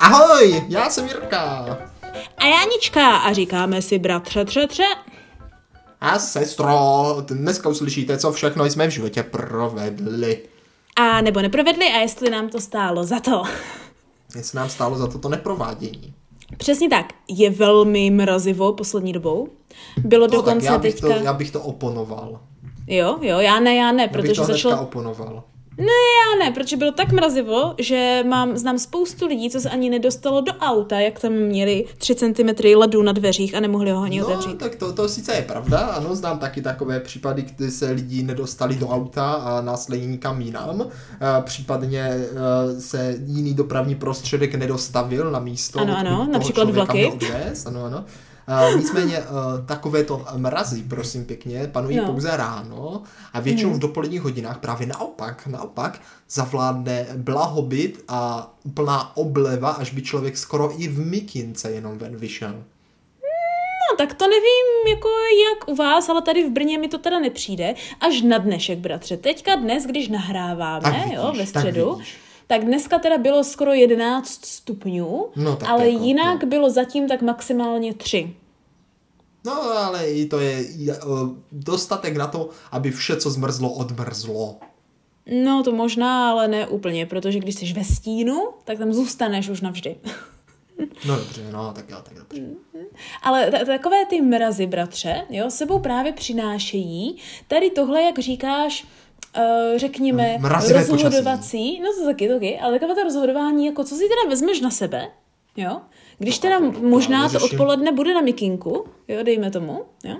Ahoj, já jsem Jirka. A Janička a říkáme si bratře tře. A sestro, dneska uslyšíte, co všechno jsme v životě provedli. A nebo neprovedli a jestli nám to stálo za to. Jestli nám stálo za to neprovádění. Přesně tak. Je velmi mrazivo poslední dobou. Bylo to dokonce tak, já bych to oponoval. Jo, já ne, protože začalo... protože bylo tak mrazivo, že znám spoustu lidí, co se ani nedostalo do auta, jak tam měli 3 cm ledu na dveřích a nemohli ho ani otevřít. No, tak to sice je pravda, ano, znám taky takové případy, kdy se lidi nedostali do auta a následně nikam jinam, případně se jiný dopravní prostředek nedostavil na místo. Ano, například vlaky. Ano. Nicméně takovéto mrazy, prosím pěkně, panují pouze ráno a většinou v dopoledních hodinách právě naopak zavládne blahobyt a úplná obleva, až by člověk skoro i v mikince jenom ven vyšel. No, tak to nevím, jak u vás, ale tady v Brně mi to teda nepřijde. Až na dnešek, bratře. Dnes, když nahráváme, ve středu... Tak dneska teda bylo skoro 11 stupňů, ale jinak bylo zatím tak maximálně 3. No, ale i to je dostatek na to, aby vše, co zmrzlo, odmrzlo. No, to možná, ale ne úplně, protože když jsi ve stínu, tak tam zůstaneš už navždy. No dobře, tak dobře. Ale takové ty mrazy, bratře, sebou právě přinášejí tady tohle, jak říkáš, řekněme, rozhodovací, to taky, ale takové to rozhodování, co si teda vezmeš na sebe, jo, když teda možná to odpoledne bude na mikinku, jo, dejme tomu, jo,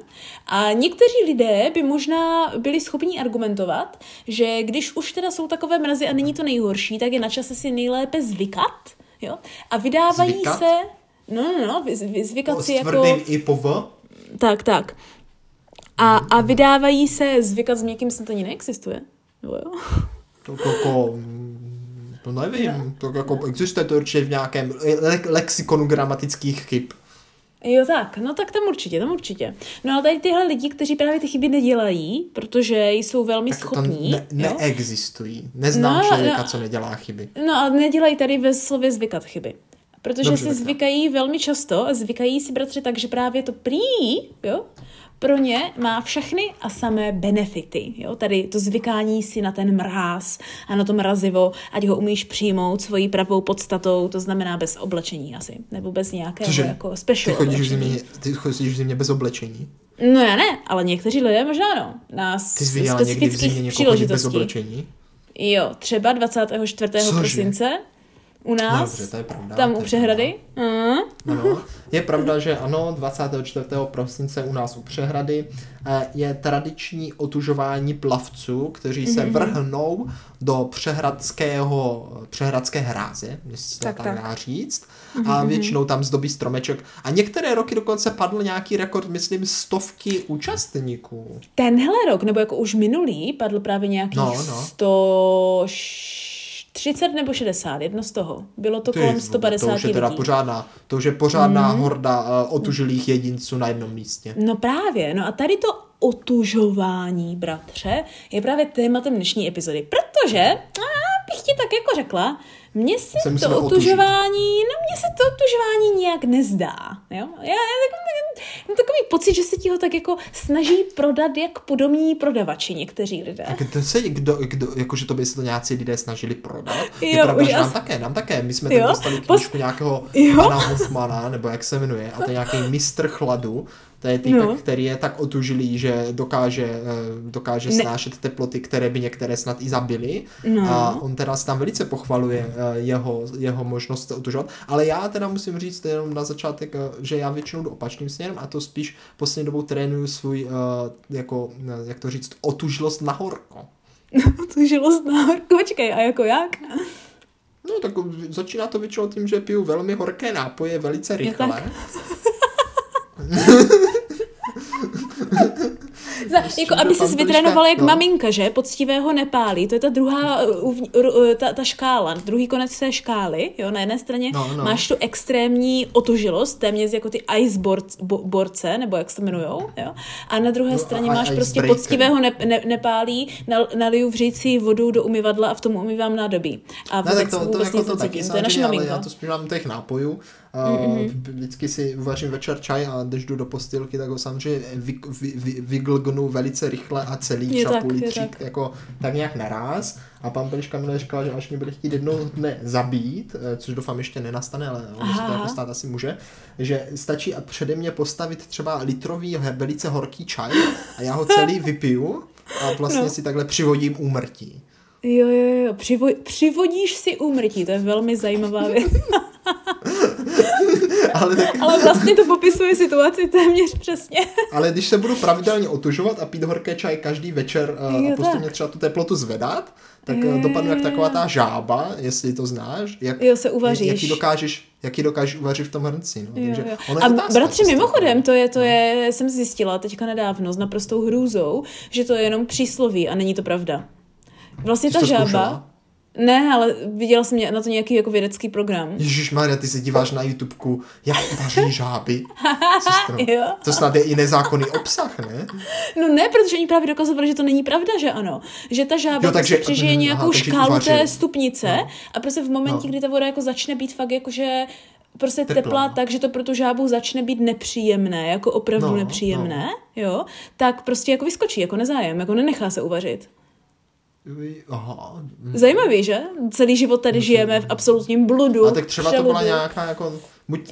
a někteří lidé by možná byli schopni argumentovat, že když už teda jsou takové mrazy a není to nejhorší, tak je na čase si nejlépe zvykat, jo, a vydávají se, zvykat si jako... Stvrdým i po Tak. A vydávají se zvykat s měkkým, snad ani neexistuje. Jo. To nevím. To jako existuje to určitě v nějakém lexikonu gramatických chyb. Jo tak, tak tam určitě. No ale tady tyhle lidi, kteří právě ty chyby nedělají, protože jsou velmi schopní. Neexistují. Neznám člověka, co nedělá chyby. No a nedělají tady ve slově zvykat chyby. Protože dobře, si zvykají velmi často a zvykají si, bratře, takže právě to prý, jo, pro ně má všechny a samé benefity. Jo? Tady to zvykání si na ten mráz a na to mrazivo, ať ho umíš přijmout svojí pravou podstatou, to znamená bez oblečení asi, nebo bez nějakého jako special oblečení. Ty chodíš v zimě bez oblečení? No já ne, ale někteří lidé možná ano. Ty jsi viděla někdy v zimě někoho chodit bez oblečení? Jo, třeba 24. prosince. U nás, dobře, to je pravda, tam u Přehrady. No, je pravda, že ano, 24. prosince u nás u Přehrady je tradiční otužování plavců, kteří se vrhnou do přehradské hráze, jestli se tak dá říct. A většinou tam zdobí stromeček. A některé roky dokonce padl nějaký rekord, myslím, 100 účastníků. Tenhle rok, nebo jako už minulý, padl právě nějakých 100... 30 nebo 60, jedno z toho. Bylo to kolem 150 lidí. To už je pořádná horda otužilých jedinců na jednom místě. No právě, a tady to otužování, bratře, je právě tématem dnší epizody, protože, bych ti tak jako řekla, mně se to otužování nějak nezdá. Jo? Já mám takový pocit, že se ti ho tak jako snaží prodat jak podomní prodavači někteří lidé. A kdo jakože to by se to nějací lidé snažili prodat? Je pravda, že nám také. My jsme tam dostali knížku nějakého Jana Hozmana, nebo jak se jmenuje, a to je nějaký mistr chladu. To je týpek, který je tak otužilý, že dokáže snášet teploty, které by některé snad i zabily. A on teda tam velice pochvaluje jeho možnost se otužovat. Ale já teda musím říct jenom na začátek, že já většinou jdu opačným směrem a to spíš poslední dobou trénuju svůj, otužilost na horko. Otužilost na horko? Počkej, a jako jak? No tak začíná to většinou tím, že piju velmi horké nápoje velice rychle. třeba, jako aby ses vytrénovala jak maminka, že? Poctivého nepálí. To je ta druhá, ta škála, druhý konec té škály, jo? Na jedné straně máš tu extrémní otužilost, téměř jako ty iceborce, nebo jak se jmenujou, jo? A na druhé straně máš prostě poctivého nepálí, naliju vřící vodu do umyvadla a v tom umývám nádobí. A vůbec nic necítím. To je naše maminka. Já to zpívám těch nápojů. Vždycky si uvařím večer čaj a když jdu do postýlky, tak ho samozřejmě vyglgnu velice rychle a celý čapulíček, jako tak nějak naraz. A pampeliška mi říkala, že až mě bude chtít jednou dne zabít, což doufám ještě nenastane, ale ono se to jako stát asi může, že stačí a přede mě postavit třeba litrový velice horký čaj a já ho celý vypiju a vlastně si takhle přivodím úmrtí. Jo, přivodíš si úmrtí, to je velmi zajímavá věc. Ale vlastně to popisuje situaci téměř přesně. Ale když se budu pravidelně otužovat a pít horké čaj každý večer a postupně třeba tu teplotu zvedat, tak dopadnu jak taková ta žába, jestli to znáš, jak ji dokážeš uvařit v tom hrnci. No. A bratře, mimochodem, to je, jsem zjistila teďka nedávno s naprostou hrůzou, že to je jenom přísloví a není to pravda. Vlastně ta žába... Ne, ale viděla jsem na to nějaký jako vědecký program. Ježišmarja, ty se díváš na YouTubeku, jak uvaří žáby. To snad je i nezákonný obsah, ne? No ne, protože oni právě dokazovali, že to není pravda, že ano. Že ta žába přežije nějakou škálu té stupnice a prostě v momentě, kdy ta voda jako začne být fakt jakože prostě teplá tak, že to pro tu žábu začne být nepříjemné, jako opravdu nepříjemné, jo, tak prostě jako vyskočí, jako nezájem, jako nenechá se uvařit. Aha. Zajímavý, že? Celý život tady žijeme v absolutním bludu. A tak třeba to byla nějaká jako...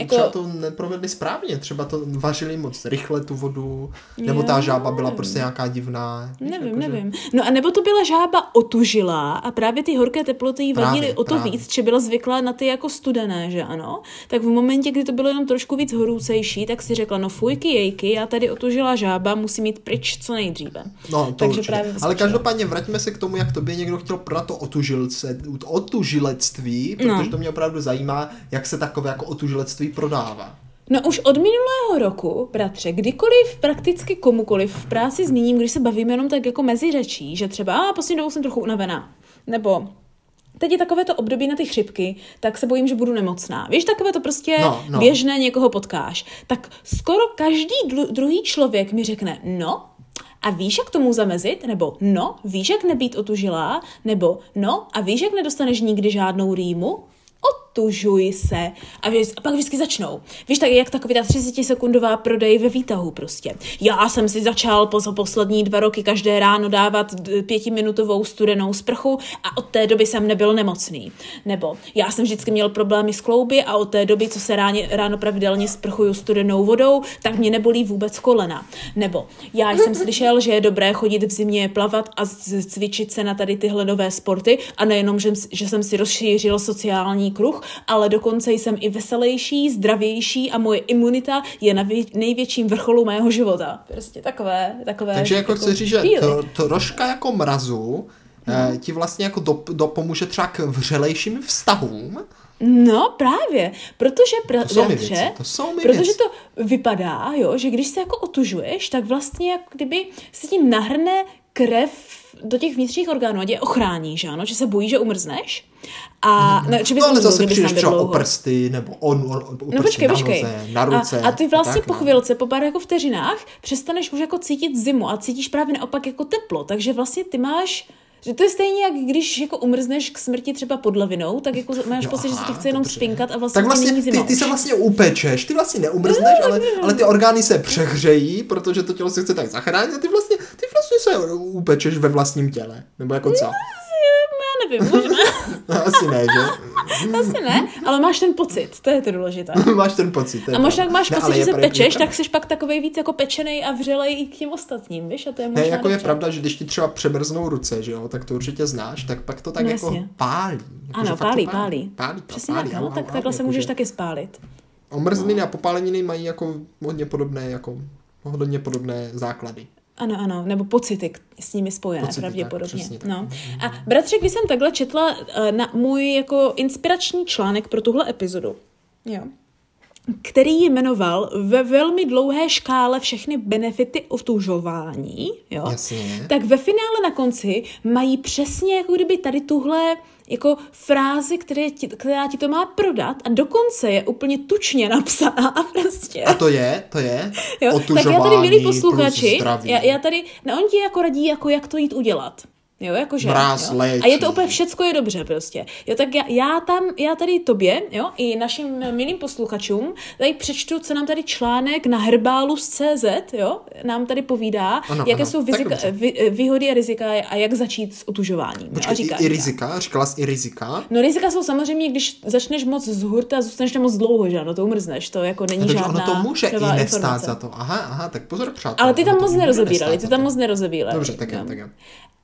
Třeba to neprovedli správně, třeba to vařili moc rychle tu vodu, nebo ta žába byla prostě nějaká divná. Nevím. No a nebo to byla žába otužilá a právě ty horké teploty jí vadily o to víc, že byla zvyklá na ty jako studené, že ano? Tak v momentě, kdy to bylo jenom trošku víc horůcejší, tak si řekla, no fujky jejky, já tady otužilá žába, musím jít pryč co nejdříve. No, to takže právě. Ale každopádně vraťme se k tomu, jak tobě někdo chtěl prodat to otužilectví, protože to mě opravdu zajímá, jak se takové jako otužilectví prodává. No už od minulého roku, bratře, kdykoliv, prakticky komukoliv v práci zmíním, když se bavíme jenom tak jako mezi řečí, že třeba poslední dobou jsem trochu unavená, nebo teď je takové to období na ty chřipky, tak se bojím, že budu nemocná. Víš, takové to prostě běžné, někoho potkáš. Tak skoro každý druhý člověk mi řekne, no, a víš, jak tomu zamezit? Nebo no, víš, jak nebýt otužilá? Nebo no, a víš, jak nedostaneš nikdy žádnou rýmu? Otužuj se. A pak vždycky začnou. Víš, tak jak takový ta 30-sekundová prodej ve výtahu prostě. Já jsem si začal po poslední 2 roky každé ráno dávat 5minutovou studenou sprchu a od té doby jsem nebyl nemocný. Nebo já jsem vždycky měl problémy s klouby a od té doby, co se ráno pravidelně sprchuju studenou vodou, tak mě nebolí vůbec kolena. Nebo já jsem slyšel, že je dobré chodit v zimě plavat a cvičit se na tady tyhle nové sporty a nejenom, že jsem si rozšířil sociální kruh, ale dokonce jsem i veselější, zdravější a moje imunita je na největším vrcholu mého života. Prostě takové. Takže jako chci říct, že troška jako mrazu ti vlastně jako dopomůže třeba k vřelejším vztahům. No právě, protože to vypadá, jo, že když se jako otužuješ, tak vlastně jako kdyby se ti nahrne krev do těch vnitřních orgánů a tě ochrání, že ano, že se bojí, že umrzneš. A že bys ale zase přijdeš třeba o prsty, nebo na ruce. A ty vlastně po chvilce, po pár jako vteřinách, přestaneš už jako cítit zimu a cítíš právě naopak jako teplo, takže vlastně ty máš... Že to je stejně, jak když jako umrzneš k smrti třeba pod lavinou, tak jako máš pocit, že se ti chce jenom spinkat a vlastně, tak vlastně není zima. Ty se vlastně upečeš, ty vlastně neumrzneš, ale ty orgány se přehřejí, protože to tělo se chce tak zachránit a ty vlastně se upečeš ve vlastním těle. Nebo jako co? Já nevím, možná. Asi ne, že? Asi ne, ale máš ten pocit, to je to důležité. Máš ten pocit. A možná, jak máš pocit, že se pečeš, tak jsi pak takovej víc jako pečenej a vřelej i k těm ostatním, víš? A to je možná je pravda, že když ti třeba přemrznou ruce, že jo, tak to určitě znáš, tak pak to tak jako pálí. Jako ano, pálí. Přesně tak, no, tak takhle se můžeš taky spálit. Omrzliny a popáleniny mají jako hodně podobné základy. Ano, nebo pocity s nimi spojené, pravděpodobně. Tak, no. A bratře, když jsem takhle četla na můj jako inspirační článek pro tuhle epizodu, jo, který jmenoval ve velmi dlouhé škále všechny benefity otužování, jo? Jasně. Tak ve finále na konci mají přesně jako kdyby tady tuhle jako frázi, která ti to má prodat a dokonce je úplně tučně napsaná a prostě. A to je jo? Otužování, tak já tady, milí posluchači, já tady, no on ti jako radí, jako jak to jít udělat. Jo, jakože, jo. A je to úplně všecko je dobře prostě. Jo, tak já tady tobě, jo, i našim milým posluchačům, tady přečtu, co nám tady článek na herbalus.cz, jo, nám tady povídá, jaké jsou výhody a rizika a jak začít s otužováním. Počkej, jo, říká, i rizika? Říkala jsi i rizika? No rizika jsou samozřejmě, když začneš moc z hurta, zůstaneš tam moc dlouho, že ano, to umrzneš, to jako není žádná. Ono to může i nevstát za to. Aha, tak pozor, přátelé. Ale ty tam moc nerozebírali, Dobře, tak.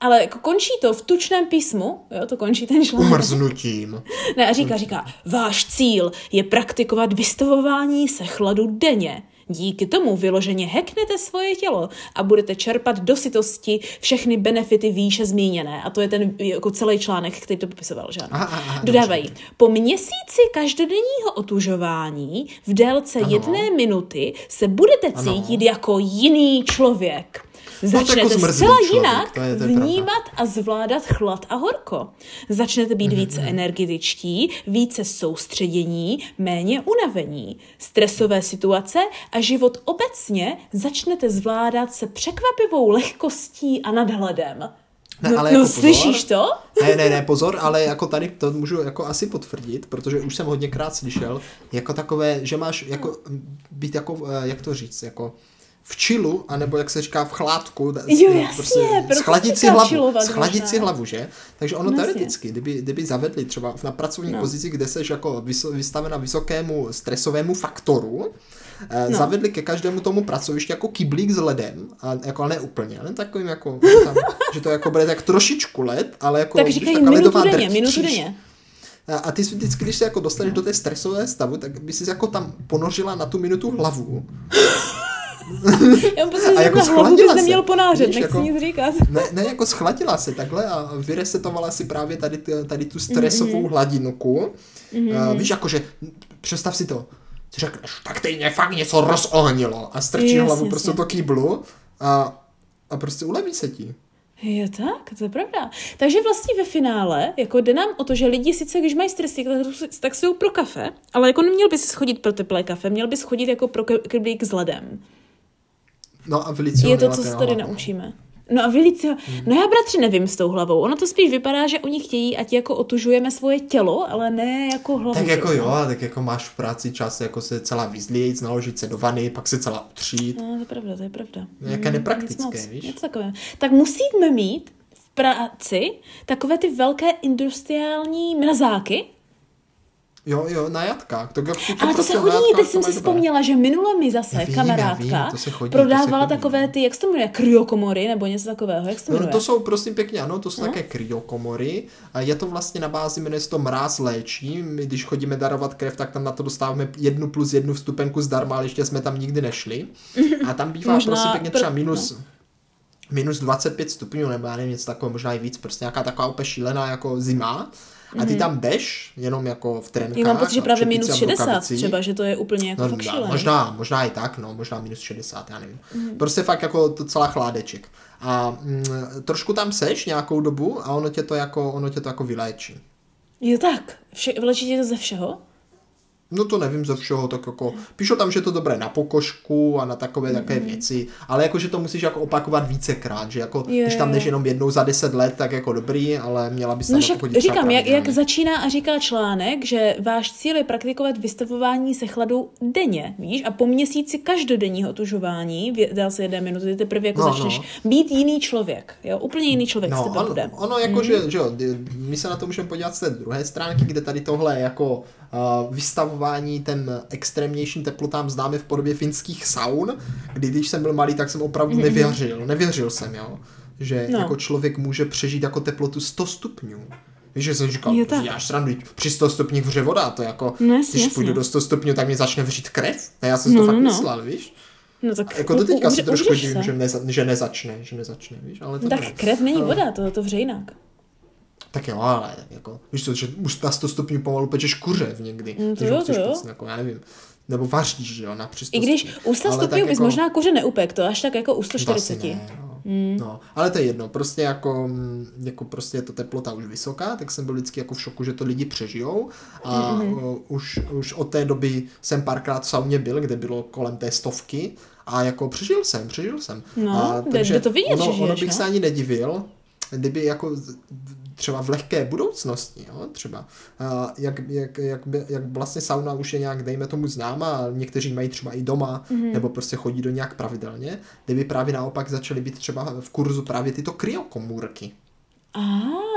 Ale končí to v tučném písmu, jo, to končí ten článek. Umrznutím. Ne, a říká, váš cíl je praktikovat vystavování se chladu denně. Díky tomu vyloženě hacknete svoje tělo a budete čerpat do sytosti všechny benefity výše zmíněné. A to je ten jako celý článek, který to popisoval, že ano? Dodávají. Po měsíci každodenního otužování v délce 1 minuty se budete cítit jako jiný člověk. Začnete zcela jinak vnímat a zvládat chlad a horko. Začnete být více energetičtí, více soustředění, méně unavení. Stresové situace a život obecně začnete zvládat se překvapivou lehkostí a nadhledem. Ne, ale jako slyšíš to? Ne, pozor, ale jako tady to můžu jako asi potvrdit, protože už jsem hodněkrát slyšel, jako takové, že máš jako být jako, jak to říct, jako v čilu, anebo jak se říká v chládku, schladit si hlavu, že? Takže ono teoreticky, kdyby zavedli třeba na pracovní pozici, kde seš jako vystavena vysokému stresovému faktoru, zavedli ke každému tomu pracovišti jako kyblík s ledem, a jako ne úplně, ale takovým jako, že to jako bude tak trošičku led, ale jako... Tak říkají minutu denně. A ty vždycky, když se jako dostaneš do té stresové stavu, tak by jsi jako tam ponořila na tu minutu hlavu. Já prostě a jako schladila se. Neměl ponářet, víš, nechci jako, nic říkat. Ne, jako schladila se takhle a vyresetovala si právě tady tu stresovou hladinku. Víš, jakože, představ si to, ty řekneš, tak teď mě fakt něco rozohnilo a strčí hlavu prostě do kýblu a prostě uleví se ti. Jo tak, to je pravda. Takže vlastně ve finále, jako jde nám o to, že lidi sice, když mají stresy, tak jsou pro kafe, ale jako neměl by si chodit pro teplé kafe, měl by chodit jako pro kyblík s ledem. No a velice je to, co se tady naučíme. No a velice... No já, bratři, nevím s tou hlavou. Ono to spíš vypadá, že oni chtějí, ať jako otužujeme svoje tělo, ale ne jako hlavu. Tak jako jo, tak jako máš v práci čas jako se celá vyzlíjet, naložit se do vany, pak se celá utřít. No, to je pravda. Jaké nepraktické, víš? Je to takové. Tak musíme mít v práci takové ty velké industriální mrazáky. Jo, na jatkách. Ale to se chodí, teď jsem si vzpomněla, že minule mi zase kamarádka prodávala takové ty, jak se to jmenuje, kryokomory nebo něco takového, jak se to jmenuje? No to jsou, prosím pěkně, ano, to jsou také kryokomory. A je to vlastně na bázi, jmenuje se to mráz léčí. My když chodíme darovat krev, tak tam na to dostáváme 1+1 vstupenku zdarma, ale ještě jsme tam nikdy nešli. A tam bývá, prosím pěkně, třeba minus 25 stupňů, nebo já nevím, něco takového, možná i víc, prostě nějaká taková úplně šílená jako zima. A ty tam jdeš, jenom jako v trenkách. Já mám pocit, že právě minus 60 třeba, že to je úplně jako fakt šílené. Možná i tak, možná minus 60, já nevím. Prostě fakt jako to celá chládeček. A trošku tam seš nějakou dobu a ono tě to jako vyléčí. Jo tak, vyléčí tě to ze všeho? No to nevím ze všeho, tak jako píšou tam, že je to dobré na pokožku a na takové také věci, ale jakože to musíš jako opakovat vícekrát, že jako když tam jdeš jenom jednou za 10 let, tak jako dobrý, ale měla bys tam chodit. No říkám, jak začíná a říká článek, že váš cíl je praktikovat vystavování se chladu denně, víš, a po měsíci každodenního otužování, dál se 1 minuty, teprve jako začneš být jiný člověk, jo, úplně jiný člověk z tebe bude. Ono jakože, že jo, my se na to můžeme podívat z té druhé stránky, kde tady tohle jako vystavování ten extrémnějším teplotám známe v podobě finských saun, kdy když jsem byl malý, tak jsem opravdu nevěřil jsem, jo, že jako člověk může přežít jako teplotu 100 stupňů. Víš, že jsem říkal, já srandu, při 100 stupních vře voda, to jako, když půjdu do 100 stupňů, tak mě začne vřít krev. A já jsem to fakt myslel, víš. No tak jako to teďka si trošku divím, že nezačne, víš, ale to tak ne. Krev není voda, to vře jinak. Tak jo, ale jako, víš co, že už na 100 stupňů pomalu pečeš kuře v někdy. To jo, to jo. Jako, já nevím. nebo vaříš, jo, na přístupu. I když u 100 stupňů bys jako možná koře neupek, to až tak jako u 140. Ne, no. No, ale to je jedno, prostě jako prostě je to teplota už vysoká, tak jsem byl vždycky jako v šoku, že to lidi přežijou a už od té doby jsem párkrát v sauně byl, kde bylo kolem té 100 a jako přežil jsem. No, a takže to vidět, ono bych se ani nedivil, kdyby jako třeba v lehké budoucnosti, jo, třeba jak vlastně sauna už je nějak, dejme tomu, známa, a někteří mají třeba i doma, nebo prostě chodí do nějak pravidelně, kdyby právě naopak začaly být třeba v kurzu právě tyto kryokomůrky.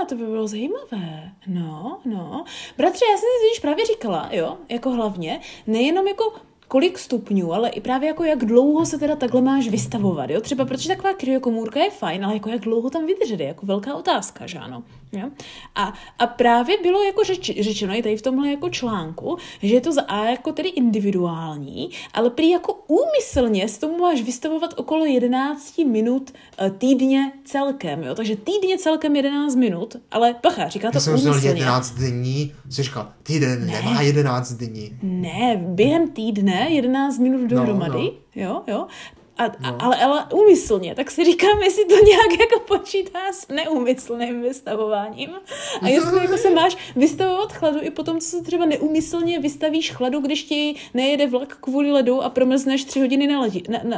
To by bylo zajímavé. No. Bratře, já jsem si právě říkala, jo, jako hlavně, nejenom jako kolik stupňů, ale i právě jako jak dlouho se teda takhle máš vystavovat, jo? Třeba protože taková kryokomůrka je fajn, ale jako jak dlouho tam vydržet, je jako velká otázka, že ano? Jo? A právě bylo jako řečeno i tady v tomhle jako článku, že je to za A jako tedy individuální, ale prý jako úmyslně se tomu máš vystavovat okolo 11 minut týdně celkem, jo? Takže týdně celkem 11 minut, ale bacha, říká to úmyslně. Já jsem 11 dní, jsi říkal, týden nemá 11 dní. Ne, během týdne 11 minut dohromady, jo, ale úmyslně, tak si říkám, jestli to nějak jako počítá s neúmyslným vystavováním a jestli jako se máš vystavovat chladu i potom, co se třeba neúmyslně vystavíš chladu, když ti nejede vlak kvůli ledu a promrzneš 3 hodiny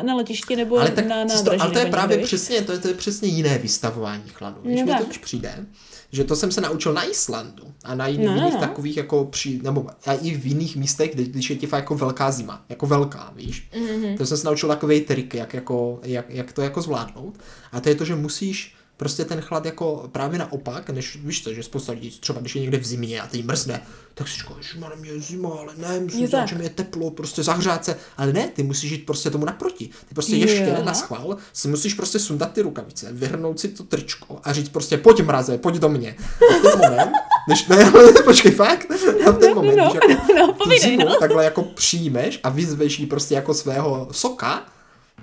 na letišti nebo ale tak, na nádraží. Ale to je právě přesně, to je přesně jiné vystavování chladu, když mi to už přijde. Že to jsem se naučil na Islandu a na jiných takových jako nebo i v jiných místech, když je ti fakt jako velká zima, jako velká, víš. To jsem se naučil takovej trik, jak to jako zvládnout. A to je to, že musíš prostě ten chlad jako právě naopak, než víš to, že spousta lidí, třeba když je někde v zimě a ty mrzne, tak si říkáš, že mě je zima, ale ne, musím říct, že mě je teplo, prostě zahřát se, ale ne, ty musíš jít prostě tomu naproti. Ty prostě ještě na schvál si musíš prostě sundat ty rukavice, vyhrnout si to tričko a říct prostě pojď mraze, pojď do mě. A v ten moment, počkej, fakt, a v ten moment, když jako zimu takhle jako přijmeš a vyzveš ji prostě jako svého soka,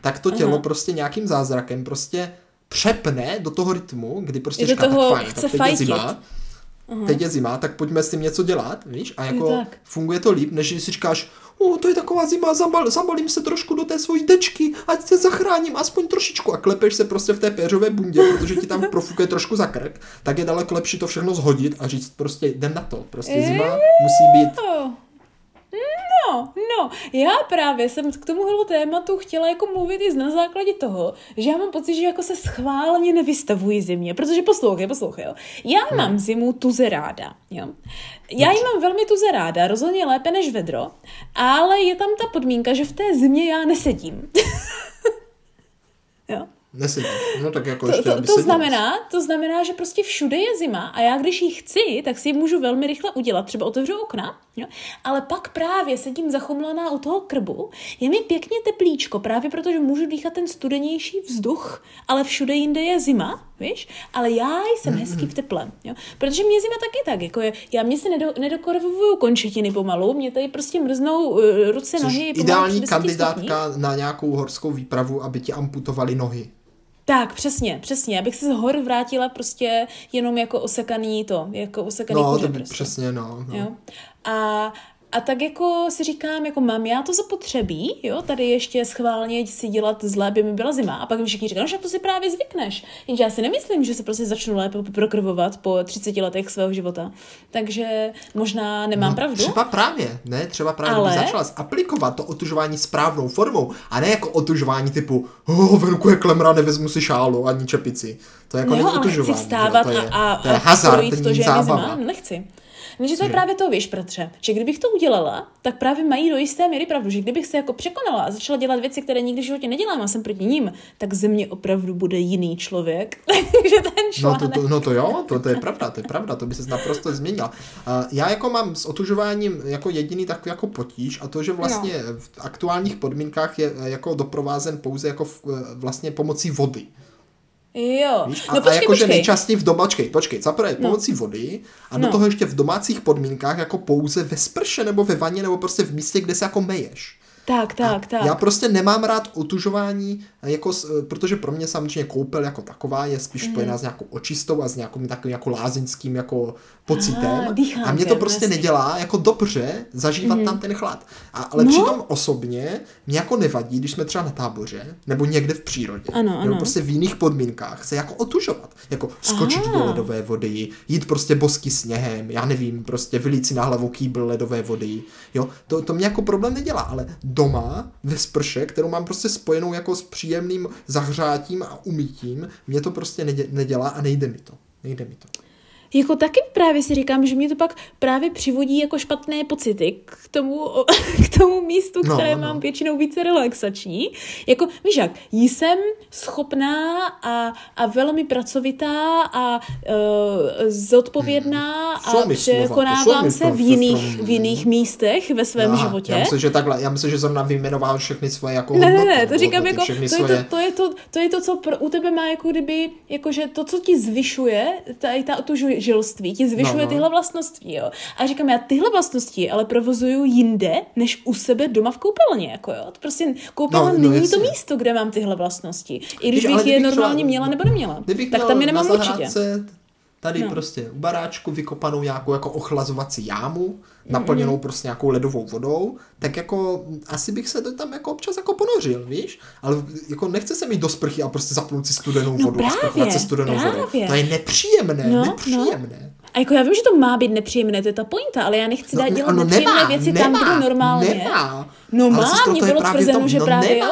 tak to tělo prostě nějakým zázrakem prostě přepne do toho rytmu, kdy prostě říká, tak fajn, tak teď je zima, tak pojďme s tím něco dělat, víš, a jako funguje to líp, než když si říkáš, to je taková zima, zabalím se trošku do té svojí tečky, ať se zachráním aspoň trošičku a klepeš se prostě v té péřové bundě, protože ti tam profukuje trošku za krk, tak je daleko lepší to všechno shodit a říct prostě jdem na to, prostě zima musí být. No, já právě jsem k tomuhle tématu chtěla jako mluvit i na základě toho, že já mám pocit, že jako se schválně nevystavuji zimě, protože poslouchej, jo. Já mám zimu tuze ráda, jo. Já ji mám velmi tuze ráda, rozhodně lépe než vedro, ale je tam ta podmínka, že v té zimě já nesedím. Jo. Nesedíš. No tak jako ještě, to znamená, že prostě všude je zima a já když ji chci, tak si ji můžu velmi rychle udělat, třeba otevřu okna, jo? Ale pak právě sedím zachomlaná u toho krbu, je mi pěkně teplíčko, právě protože můžu dýchat ten studenější vzduch, ale všude jinde je zima, víš, ale já jsem hezky v teple, jo? Protože mě zima taky tak, jako je, já mě se nedokorvuju končetiny pomalu, mě tady prostě mrznou ruce, nohy. Ideální kandidátka na nějakou horskou výpravu, aby ti amputovali nohy. Tak, přesně, abych se z hor vrátila prostě jenom jako osekaný kuře. Přesně, no. Jo? A tak jako si říkám, jako mám já to zapotřebí, jo, tady ještě schválně si dělat zlé, aby mi byla zima. A pak mi všichni říkají, že to si právě zvykneš. Jenže já si nemyslím, že se prostě začnu lépe prokrvovat po 30 letech svého života. Takže možná nemám pravdu. Třeba právě, ale kdyby začala aplikovat to otužování správnou formou a ne jako otužování typu venku je klemra, nevezmu si šálu ani čepici. To jako není otužování. Vstávat to je hazard, to není zábava. Nechci. Takže to je právě to, víš, bratře, že kdybych to udělala, tak právě mají do jisté míry pravdu, že kdybych se jako překonala a začala dělat věci, které nikdy v životě nedělám a jsem proti ním, tak ze mě opravdu bude jiný člověk. Takže ten člověk. To je pravda, to by se naprosto změnila. Já jako mám s otužováním jako jediný takový jako potíž a to, že vlastně v aktuálních podmínkách je jako doprovázen pouze jako vlastně pomocí vody. Jo. Víš? No počkej, jakože nejčastěji v domačkej, zaprvé pomocí vody a do toho ještě v domácích podmínkách jako pouze ve sprše nebo ve vaně nebo prostě v místě, kde se jako meješ. Tak. Já prostě nemám rád otužování, jako, protože pro mě samozřejmě koupel jako taková je spíš spojená s nějakou očistou a s nějakým takovým jako lázeňským jako pocitem. A mě to prostě nedělá jako dobře zažívat tam ten chlad. Ale přitom osobně mě jako nevadí, když jsme třeba na táboře nebo někde v přírodě, nebo prostě v jiných podmínkách se jako otužovat. Jako skočit do ledové vody, jít prostě bosky sněhem, já nevím, prostě vylít si na hlavu kýbl ledové vody. Jo, to mě jako problém nedělá, ale doma ve sprše, kterou mám prostě spojenou jako s příjemným zahřátím a umytím, mě to prostě nedělá a nejde mi to. Jako taky právě si říkám, že mě to pak právě přivodí jako špatné pocity k tomu místu, které mám většinou více relaxační. Jako, víš jak, jsem schopná a velmi pracovitá a zodpovědná a překonávám se v jiných místech ve svém životě. Já myslím, že zrovna vyjmenoval všechny svoje jako hodnoty. Ne, to říkám jako, to je to, co u tebe má jako kdyby, jakože to, co ti zvyšuje, žilství, ti zvyšuje tyhle vlastnosti, jo. A říkám, já tyhle vlastnosti ale provozuju jinde, než u sebe doma v koupelně, jako jo. Prostě koupelna není to místo, kde mám tyhle vlastnosti. I když bych je normálně třeba, měla nebo neměla. Tak tam je nemám určitě. Tady prostě u baráčku vykopanou nějakou jako ochlazovací jámu, naplněnou prostě nějakou ledovou vodou, tak jako asi bych se tam jako občas jako ponořil, víš? Ale jako nechce se mi do sprchy a prostě zapnout si studenou vodu, sprchovat se studenou vodou. To je nepříjemné. A jako já vím, že to má být nepříjemné, to je ta pointa, ale já nechci dělat nepříjemné věci tam, kde normálně. Mě bylo tvrzeno, že právě jo.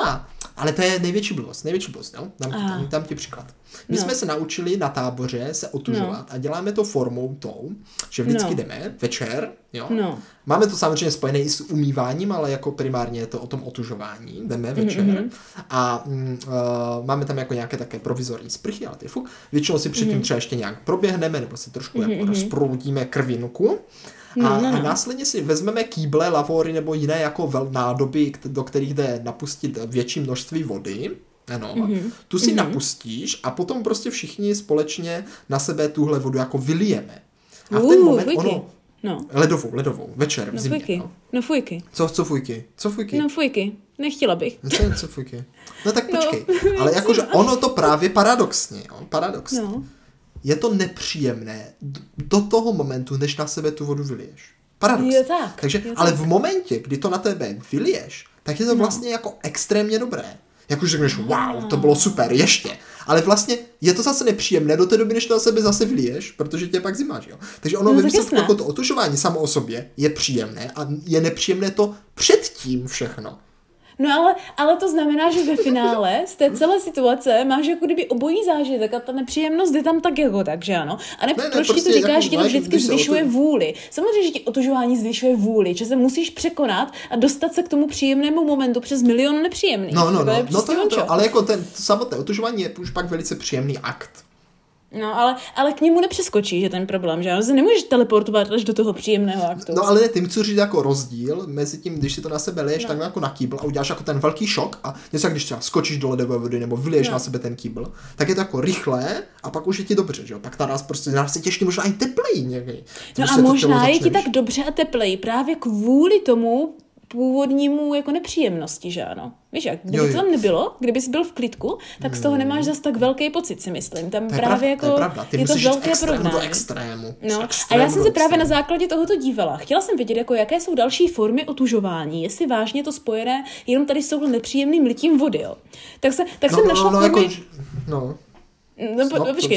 Ale to je největší blbost, no? Dám ti příklad. My jsme se naučili na táboře se otužovat a děláme to formou tou, že vždycky jdeme večer, jo? Máme to samozřejmě spojené i s umýváním, ale jako primárně je to o tom otužování, jdeme večer a máme tam jako nějaké také provizorní sprchy, ale tyfu. Většinou si předtím třeba ještě nějak proběhneme nebo si trošku jako rozproudíme krvinku. A následně si vezmeme kýble, lavory nebo jiné jako nádoby, do kterých jde napustit větší množství vody. Tu si napustíš a potom prostě všichni společně na sebe tuhle vodu jako vylijeme. A v ten moment ledovou, večer v zimě. Fujky. Co fujky? Fujky. Nechtěla bych. Co fujky? No tak počkej. Ale jakože ono to právě paradoxně. Je to nepříjemné do toho momentu, než na sebe tu vodu vyliješ. Paradox. Ale v momentě, kdy to na tebe vyliješ, tak je to vlastně jako extrémně dobré. Jak už řekneš, wow, to bylo super, ještě. Ale vlastně je to zase nepříjemné do té doby, než to na sebe zase vyliješ, protože tě pak zimáš, jo. Takže ono ve výsledku jako to otužování samo o sobě je příjemné a je nepříjemné to předtím všechno. Ale to znamená, že ve finále z té celé situace máš jako kdyby obojí zážitek a ta nepříjemnost je tam tak jako tak, že ano? A proč prostě ti to říkáš, že ti to vždycky zvyšuje vůli? Samozřejmě, že ti otužování zvyšuje vůli, že se musíš překonat a dostat se k tomu příjemnému momentu přes milion nepříjemných. Ale jako to samotné otužování je už pak velice příjemný akt. Ale k němu nepřeskočí, že ten problém, že? Se nemůžeš teleportovat až do toho příjemného aktu. Ale tím, co říct jako rozdíl mezi tím, když si to na sebe leješ tak jako na kýbl a uděláš jako ten velký šok a něco, když třeba skočíš do ledové vody nebo vyleješ na sebe ten kýbl, tak je to jako rychlé a pak už je ti dobře, že jo? Pak na nás se těší možná i tepleji někdy. A možná je ti tak dobře a tepleji právě kvůli tomu původnímu jako nepříjemnosti, že ano. Víš jak, kdyby to tam nebylo, kdyby jsi byl v klidku, tak z toho nemáš zas tak velký pocit, si myslím. Tam to je právě pravda. Ty je to velké porovnání. A já jsem se právě na základě tohoto dívala. Chtěla jsem vědět, jako jaké jsou další formy otužování, jestli vážně to spojené jenom tady s touhle nepříjemným litím vody, jo.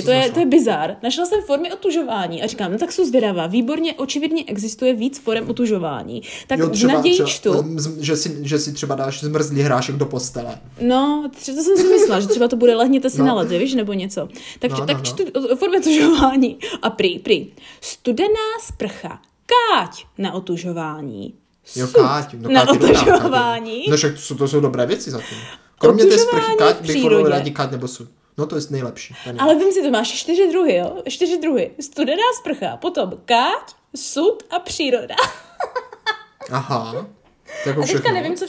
To je bizár. Našla jsem formy otužování a říkám, tak jsou zvědavá. Výborně, očividně existuje víc forem otužování. Tak v naději čtu. Že si třeba dáš zmrzlý hrášek do postele. To jsem si myslela, že třeba to bude lehněte si na ledy, víš, nebo něco. Tak čtu formy otužování. A prý. Studená sprcha. Káť na otužování. Na otužování. To jsou dobré věci zatím. Kromě té sprchy káť bych rádi káť nebo sud. To je nejlepší. Ale vím si, to máš 4 druhy, jo? 4 druhy. Studená sprcha, potom káť, sud a příroda. Aha. A teďka nevím, co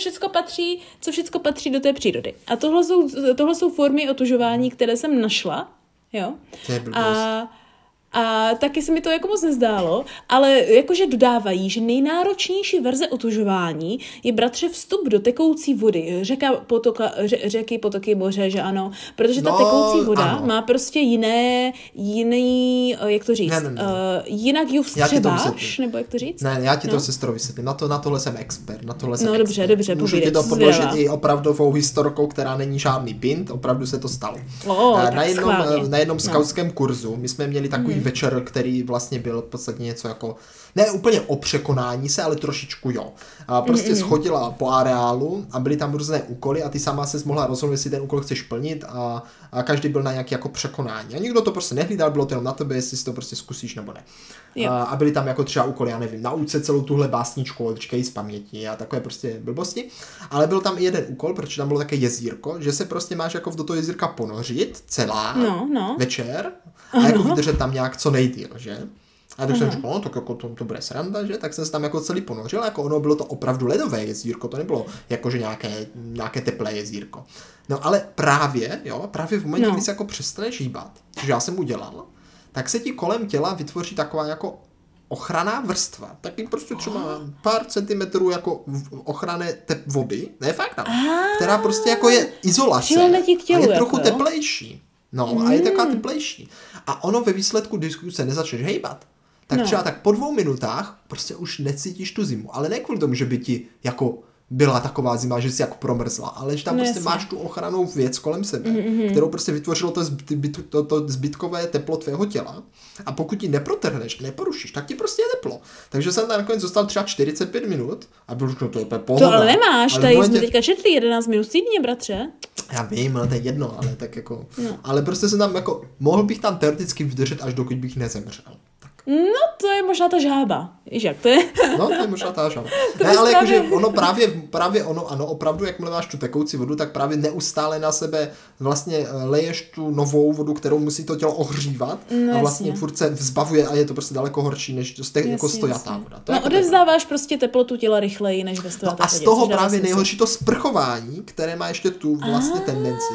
všecko patří do té přírody. A tohle jsou formy otužování, které jsem našla, jo? A taky se mi to jako moc nezdálo, ale jakože dodávají, že nejnáročnější verze otužování je bratře vstup do tekoucí vody. Řeky, potoky, moře, že ano. Protože ta tekoucí voda má prostě jiný, jak to říct, jinak ji vstřebáš, nebo jak to říct? Ne, já ti to sestro vysvětlím, na tohle jsem expert. No dobře, můžu ti to podložit i opravdovou historkou, která není žádný pint, opravdu se to stalo. Na jednom skautském kurzu, my jsme měli takový večer, který vlastně byl podstatně něco jako, ne úplně o překonání se, ale trošičku jo. A prostě schodila po areálu a byly tam různé úkoly a ty sama se mohla rozhodnout, jestli ten úkol chceš plnit a každý byl na nějaké jako překonání. A nikdo to prostě nehlídal, bylo to jenom na tebe, jestli si to prostě zkusíš nebo ne. Yep. A byly tam jako třeba úkoly, já nevím, nauč se celou tuhle básničku, odečkej z paměti a takové prostě blbosti. Ale byl tam i jeden úkol, protože tam bylo také jezírko, že se prostě máš jako do toho jezírka ponořit celá večer a jako vydržet tam nějak co nejdýl, že? A tak jsem říkal, no tak jako to bude sranda, že? Tak jsem se tam jako celý ponořil, jako ono bylo to opravdu ledové jezírko, to nebylo jakože nějaké teplé jezírko. No ale právě v momentě, kdy se jako přestaneš hýbat, což já jsem udělal, tak se ti kolem těla vytvoří taková jako ochranná vrstva, taky prostě třeba pár centimetrů jako ochranné vody, ne fakt, která prostě jako je izolace a je trochu teplejší. No a je taková teplejší. A ono ve výsledku diskuse nezačneš hejbat. Tak třeba tak po 2 minutách prostě už necítíš tu zimu. Ale ne kvůli tomu, že by ti jako byla taková zima, že jsi jako promrzla, ale že tam prostě máš tu ochranou věc kolem sebe, kterou prostě vytvořilo to zbytkové teplo tvého těla. A pokud ti neprotrhneš, neporušíš, tak ti prostě je teplo. Takže jsem tam nakonec zůstal třeba 45 minut a byl to je pohoda. To ale nemáš, tady jsme teďka četli 11 minut týdně, bratře. Já vím, ale to je jedno, ale tak jako... No. Ale prostě jsem tam jako... Mohl bych tam teoreticky vydržet, až dokud bych nezemřel. No, to je možná ta žába. Ježak, to je... No, to je možná ta žába. Ne, ale jakože ono právě ono, ano, opravdu, jakmile máš tu tekoucí vodu, tak právě neustále na sebe vlastně leješ tu novou vodu, kterou musí to tělo ohřívat a vlastně furt se vzbavuje a je to prostě daleko horší, než jako stojatá voda. No, jako odevzdáváš prostě teplotu těla rychleji, než ve stojaté vodě. A z toho právě nejhorší to sprchování, které má ještě tu vlastně tendenci,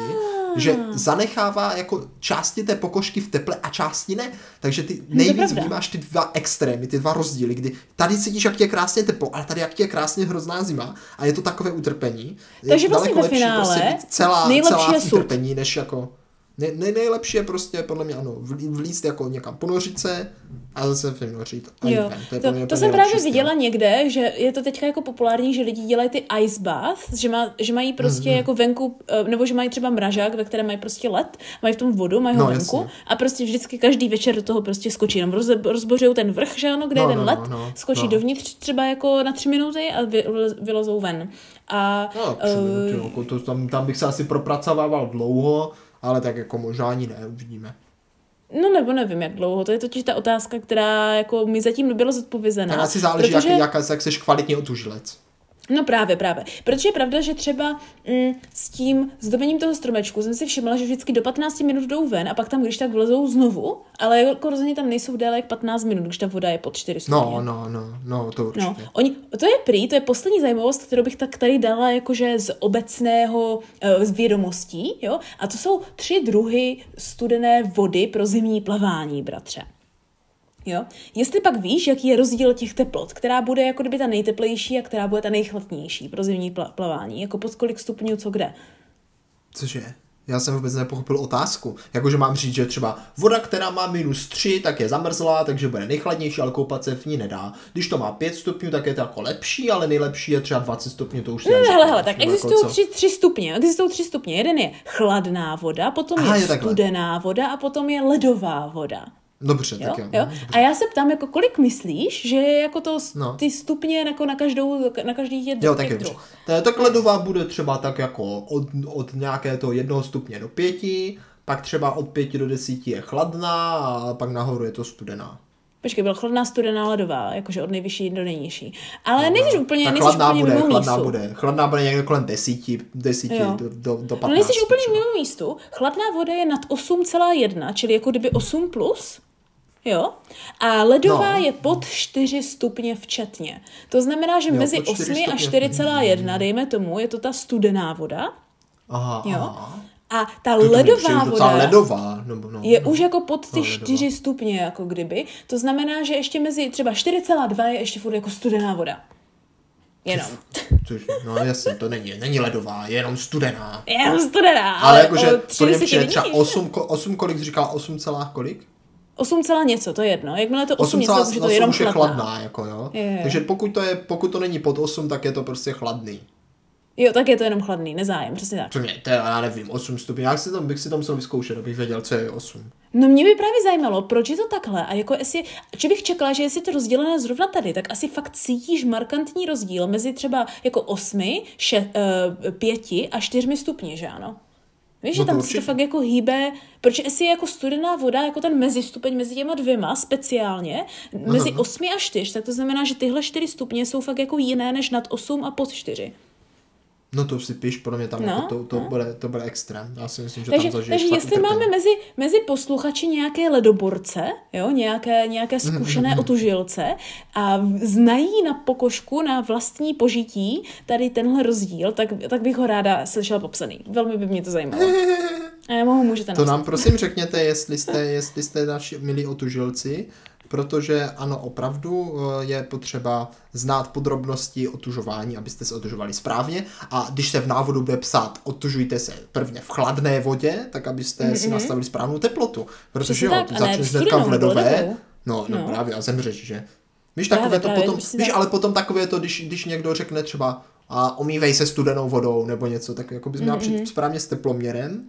že zanechává jako části té pokožky v teple a části ne, takže ty nejvíc vnímáš ty 2 extrémy, ty 2 rozdíly, kdy tady cítíš, jak tě je krásně teplo, ale tady jak tě je krásně hrozná zima a je to takové utrpení. Takže vlastně ve finále prostě celá utrpení, než jako nejlepší je prostě, podle mě ano, vlízt jako někam ponořit se a zase vynořit. To jsem právě viděla někde, že je to teďka jako populární, že lidi dělají ty ice bath, že mají prostě jako venku, nebo že mají třeba mražák, ve kterém mají prostě led, mají v tom vodu, mají ho venku a prostě vždycky každý večer do toho prostě skočí. Rozbořují ten vrch, že ano, kde je ten led, skočí dovnitř třeba jako na 3 minuty a vylezou ven. Tam bych se asi propracovával dlouho. Ale tak jako možná ani ne, uvidíme. No nebo nevím, jak dlouho. To je totiž ta otázka, která jako mi zatím nebyla zodpovězená. Tak asi záleží, protože... jak seš kvalitně otužilec. No právě. Protože je pravda, že třeba s tím zdobením toho stromečku jsem si všimla, že vždycky do 15 minut jdou ven a pak tam, když tak vlezou znovu, ale jako rozhodně tam nejsou déle jak 15 minut, když ta voda je pod 4 stupně. No, to určitě. To je poslední zajímavost, kterou bych tak tady dala jakože z obecného z vědomostí, jo? A to jsou 3 druhy studené vody pro zimní plavání, bratře. Jo? Jestli pak víš, jaký je rozdíl těch teplot, která bude jako kdyby ta nejteplejší a která bude ta nejchladnější pro zimní plavání, jako pod kolik stupňů, co kde. Cože? Já jsem vůbec nepochopil otázku. Jakože mám říct, že třeba voda, která má -3, tak je zamrzlá, takže bude nejchladnější, ale koupat se v ní nedá. Když to má 5 stupňů, tak je to jako lepší, ale nejlepší je třeba 20 stupňů, to už ne. Hele, tak existují 3 stupně. Jeden je chladná voda, potom je studená voda a potom je ledová voda. Dobře, tak jo. A já se ptám, jako kolik myslíš, že je jako to ty stupně jako na každý je druh. Tak ledová bude třeba tak jako od nějaké toho 1 stupně do 5, pak třeba od 5 do 10 je chladná a pak nahoru je to studená. Počkej, byla chladná, studená, ledová, jakože od nejvyšší do nejnižší. Ale nejsi úplně mimo místu. Chladná bude někde kolem 10 do 15. No nejsi úplně mimo místu. Chladná voda je nad 8,1, čili jako kdyby 8+. Jo? A ledová je pod 4 stupně včetně. To znamená, že mezi 8 a 4,1, dejme tomu, je to ta studená voda. Aha. Jo? A ta ledová voda ledová, už jako pod ty 4 stupně, jako kdyby. To znamená, že ještě mezi třeba 4,2 je ještě furt jako studená voda. Jenom. No jasně, to není ledová, je jenom studená. Jenom studená. Ale jakože pro Němčinu třeba 8 kolik jsi říkala, 8 celá kolik? 8 celá něco, to je jedno. Jakmile je to 8 něco, už je to jenom už chladná. Chladná jako, jo? Je. Takže pokud to není pod 8, tak je to prostě chladný. Jo, tak je to jenom chladný, nezájem, přesně tak. To mě, já nevím, 8 stupňů, jak bych si to musel vyzkoušet, abych věděl, co je 8. No mě by právě zajímalo, proč je to takhle a jako či bych čekala, že jestli to rozdělené zrovna tady, tak asi fakt cítíš markantní rozdíl mezi třeba jako 8, 5 a 4 stupni, že ano? Víš, no že tam se to fakt jako hýbe, protože jestli je jako studená voda, jako ten mezistupeň mezi těma dvěma speciálně, mezi 8 a 4, tak to znamená, že tyhle 4 stupně jsou fakt jako jiné než nad 8 a pod 4. No to si píš, pro mě tam no, jako to bude extrém. Já si myslím, že takže, tam zažiješ. Takže jestli máme mezi posluchači nějaké ledoborce, jo, nějaké zkušené otužilce a znají na pokožku, na vlastní požití tady tenhle rozdíl, tak bych ho ráda slyšela popsaný. Velmi by mě to zajímalo. A já mohu, můžete napsat. To nám prosím řekněte, jestli jste naši milí otužilci, protože ano, opravdu je potřeba znát podrobnosti otužování, abyste se otužovali správně. A když se v návodu bude psát, otužujte se prvně v chladné vodě, tak abyste si nastavili správnou teplotu. Protože jo, začneš hnedka v ledové. No, právě, a zemřeš, že? Víš, takové to potom, ale potom takové to, když někdo řekne třeba a omývej se studenou vodou nebo něco, tak jako bys měla přijít správně s teploměrem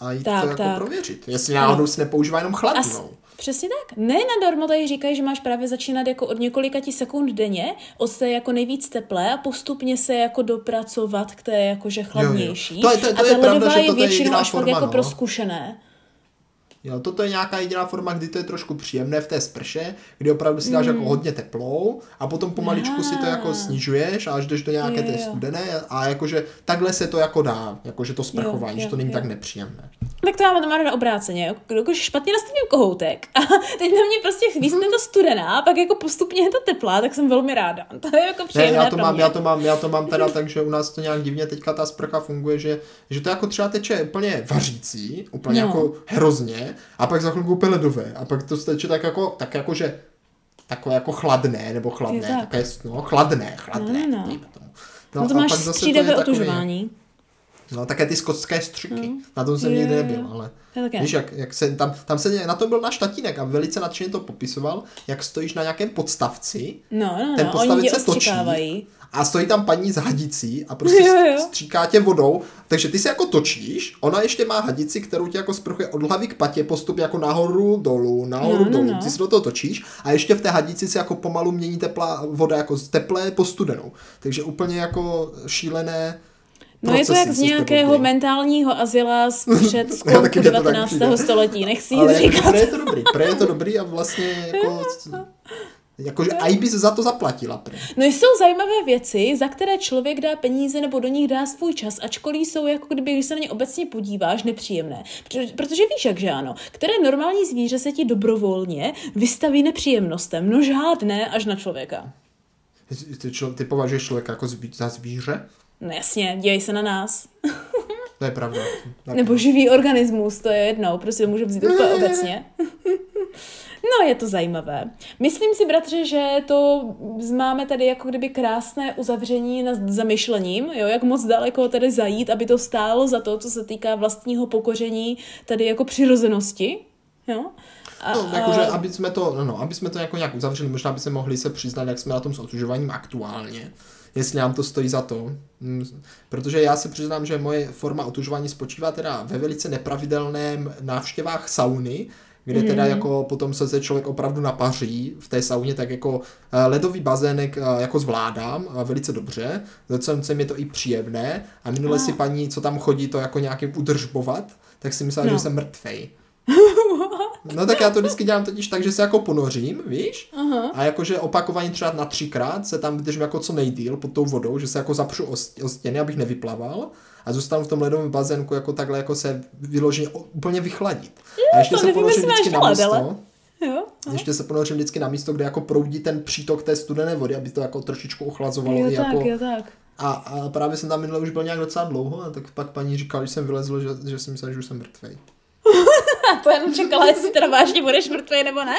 a jít tak, to jako prověřit. Jestli náhodou se nepoužívá jenom chladnou. Přesně tak. Ne nadarmo tady říkají, že máš právě začínat jako od několika ti sekund denně, od té jako nejvíc teplé a postupně se jako dopracovat k té jakože chladnější. Jo. To je pravda, že to je většinou až forma, jako pro zkušené. Jo, toto je nějaká jediná forma, kdy to je trošku příjemné v té sprše, kdy opravdu si dáš jako hodně teplou a potom pomaličku si to jako snižuješ a až jdeš do nějaké té studené a jakože takhle se to jako dá, jakože to sprchování, že to není tak nepříjemné. Tak to máme ráda obráceně, jakože špatně nastavím kohoutek a teď na mě prostě chvízne to studená a pak jako postupně je to teplá, tak jsem velmi ráda. To je jako příjemné. Ne, já to mám teda, takže u nás to nějak divně teďka ta sprcha funguje, že to jako třeba teče úplně vařící, úplně jako hrozně. A pak za chvilku úplně ledové. A pak to steče tak jako, že takové jako chladné, nebo chladné. Je takové, chladné. No to máš střídavé otužování. No také ty skotské střiky. Na tom jsem nikdy nebyl, ale víš, jak se tam se na to byl náš tatínek a velice nadšeně to popisoval, jak stojíš na nějakém podstavci. Ten podstavec se točí. A stojí tam paní s hadicí a prostě stříká tě vodou, takže ty se jako točíš, ona ještě má hadici, kterou tě jako sprchuje od hlavy k patě, postup jako nahoru, dolů. Ty se do toho točíš a ještě v té hadici se jako pomalu mění teplá voda jako z teplé po studenou. Takže úplně jako šílené. No je to jak z nějakého mentálního azyla z před skonku 19. století, nechci jít říkat. Ale je to dobrý a vlastně jako... Jakože i by se za to zaplatila. No jsou zajímavé věci, za které člověk dá peníze nebo do nich dá svůj čas, ačkoliv jsou, jako kdyby, když se na ně obecně podíváš, nepříjemné. Protože víš, jak že ano, které normální zvíře se ti dobrovolně vystaví nepříjemnostem, no žádné až na člověka. Ty považuješ člověka jako za zvíře? No jasně, dívej se na nás. To je pravda. Nebo živý organismus, to je jedno, prostě může vzít úplně obecně. No, je to zajímavé. Myslím si, bratře, že to máme tady jako kdyby krásné uzavření nad zamyšlením, jo, jak moc daleko tady zajít, aby to stálo za to, co se týká vlastního pokoření tady jako přirozenosti, jo. Jakože, aby jsme to jako nějak uzavřeli, možná by se mohli přiznat, jak jsme na tom s otužováním aktuálně. Jestli nám to stojí za to. Protože já se přiznám, že moje forma otužování spočívá teda ve velice nepravidelném návštěvách sauny, kde teda jako potom se člověk opravdu napaří v té sauně, tak jako ledový bazének jako zvládám velice dobře, docela mi to i příjemné a minule si paní, co tam chodí, to jako nějakým udržbovat, tak si myslela, že jsem mrtvej. No tak já to vždycky dělám totiž tak, že se jako ponořím, víš? A jakože opakovaně třeba na 3x se tam vydržím jako co nejdýl pod tou vodou, že se jako zapřu o stěny, abych nevyplaval a zůstanu v tom ledovém bazénku jako takhle jako se vyloženě úplně vychladit. A ještě se ponořím vždycky na místo. Ještě se ponořím vždycky na místo, kde jako proudí ten přítok té studené vody, aby to jako trošičku ochlazovalo. Jo, tak, jako... jo, tak. A právě jsem tam minule už byl nějak docela dlouho a tak pak paní říkala, když jsem vylezl, že jsem myslel, že už jsem mrtvej. A to jenom čekala, jestli teda vážně budeš mrtvej nebo ne.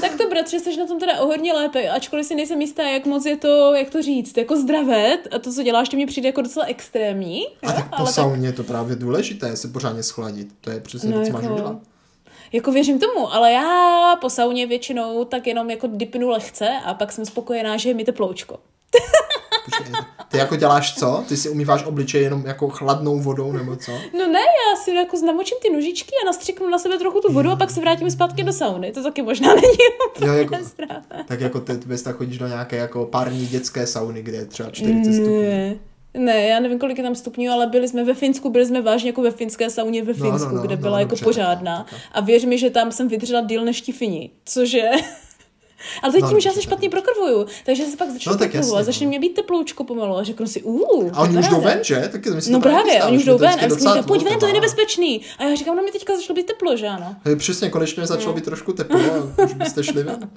Tak to, bratře, jsi na tom teda o hodně lépe, ačkoliv si nejsem jistá, jak moc je to, jak to říct, jako zdravé, a to, co děláš, to mi přijde jako docela extrémní. A tak po sauně je to právě důležité, se pořádně schladit, to je přesně to, co máš udělat. Jako věřím tomu, ale já po sauně většinou tak jenom jako dipnu lehce a pak jsem spokojená, že je mi teploučko. Ty jako děláš co? Ty si umýváš obličej jenom jako chladnou vodou nebo co? No ne, já si jako namočím ty nožičky a nastřiknu na sebe trochu tu vodu a pak se vrátím zpátky do sauny. To taky možná není úplně jako, zdravé. Tak jako ty bez tak chodíš do nějaké jako pární dětské sauny, kde je třeba 40 stupňů. Ne, já nevím, kolik je tam stupňů, ale byli jsme ve Finsku, byli jsme vážně jako ve finské sauně ve Finsku, kde byla jako dobře, pořádná. Tak. A věř mi, že tam jsem vydržela díl než ti Fini, cože... Ale teď tím, že já se špatně prokrvuju, takže se pak začnu prokrvovat, začne mě být teploučko pomalu a řeknu si A oni už jdou ven, že? Tak myslím, no právě, oni už jdou ven a říkají, pojď ven, to je nebezpečný. A já říkám, no mě teďka začalo být teplo, že ano? Přesně, konečně začalo být trošku teplo a už byste šli ven.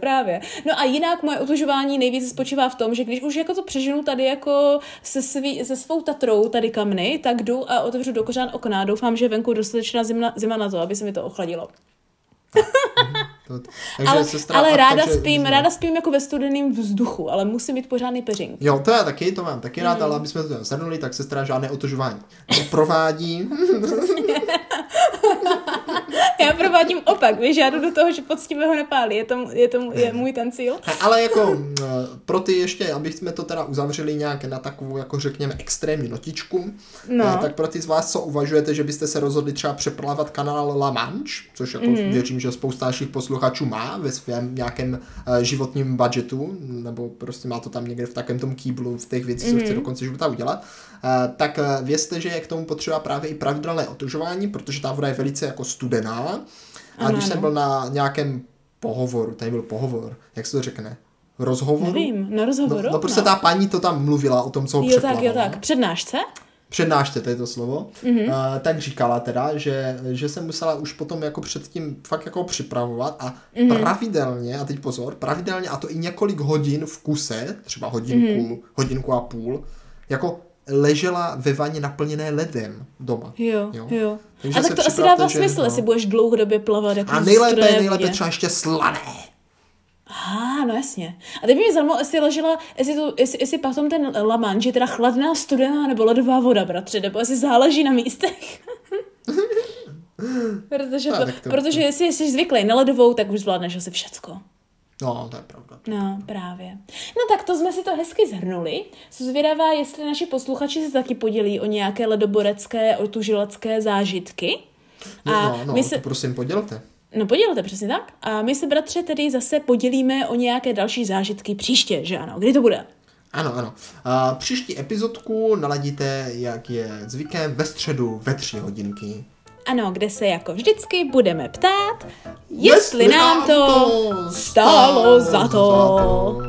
Právě. No a jinak moje otužování nejvíce spočívá v tom, že když už jako to přeženu tady jako se svou Tatrou tady Kamny, tak jdu a otevřu do kořán okna, doufám, že venku dostatečná zima na to, aby se mi to ochladilo. Ale ráda spím jako ve studeném vzduchu, ale musím mít pořádný peřink. Jo, to já taky, to mám taky rád, ale aby jsme to zhrnuli, tak sestra žádné otužování neprovádí. Já provádím opak, víš, já jdu do toho, že poctivě ho nepálí, je můj ten cíl. Ale jako pro ty ještě, abychom to teda uzavřeli nějak na takovou, jako řekněme, extrémní notičku, tak pro ty z vás, co uvažujete, že byste se rozhodli třeba přeplávat kanál La Manche, což jako věřím, že spousta našich posluchačů má ve svém nějakém životním budžetu, nebo prostě má to tam někde v takovém tom kýblu, v těch věcích, co chce do konce života udělat, tak vězte, že je k tomu potřeba právě i pravidelné otužování, protože ta voda je velice jako studená. A když jsem byl na nějakém pohovoru, tady byl pohovor, jak se to řekne? Rozhovoru? Nevím, na rozhovoru? No prostě ta paní to tam mluvila o tom, co ho přeplavala. Jo tak, přednášce, to je to slovo, tak říkala teda, že se musela už potom jako předtím fakt jako připravovat a pravidelně, a teď pozor, pravidelně, a to i několik hodin v kuse, třeba hodinku a půl, jako ležela ve vaně naplněné ledem doma. Jo. Takže a tak to asi dává smysl, jestli budeš dlouhodobě plavat jako a nejlépe třeba ještě slané. Aha, no jasně. A teď by mě zajímalo, jestli ležela, jestli potom ten La Manche je teda chladná, studená nebo ledová voda, bratře, nebo jestli záleží na místech. protože jestli jsi zvyklý na ledovou, tak už zvládneš asi všecko. No, to je pravda. No, právě. No tak to jsme si to hezky zhrnuli. Jsem zvědavá, jestli naši posluchači se taky podělí o nějaké ledoborecké, otužilecké zážitky. To prosím podělte. No podělte, přesně tak. A my se, bratře, tedy zase podělíme o nějaké další zážitky příště, že ano? Kdy to bude? Ano. Příští epizodku naladíte, jak je zvykem, ve středu ve 3:00. Ano, kde se jako vždycky budeme ptát, jestli nám to stálo za to.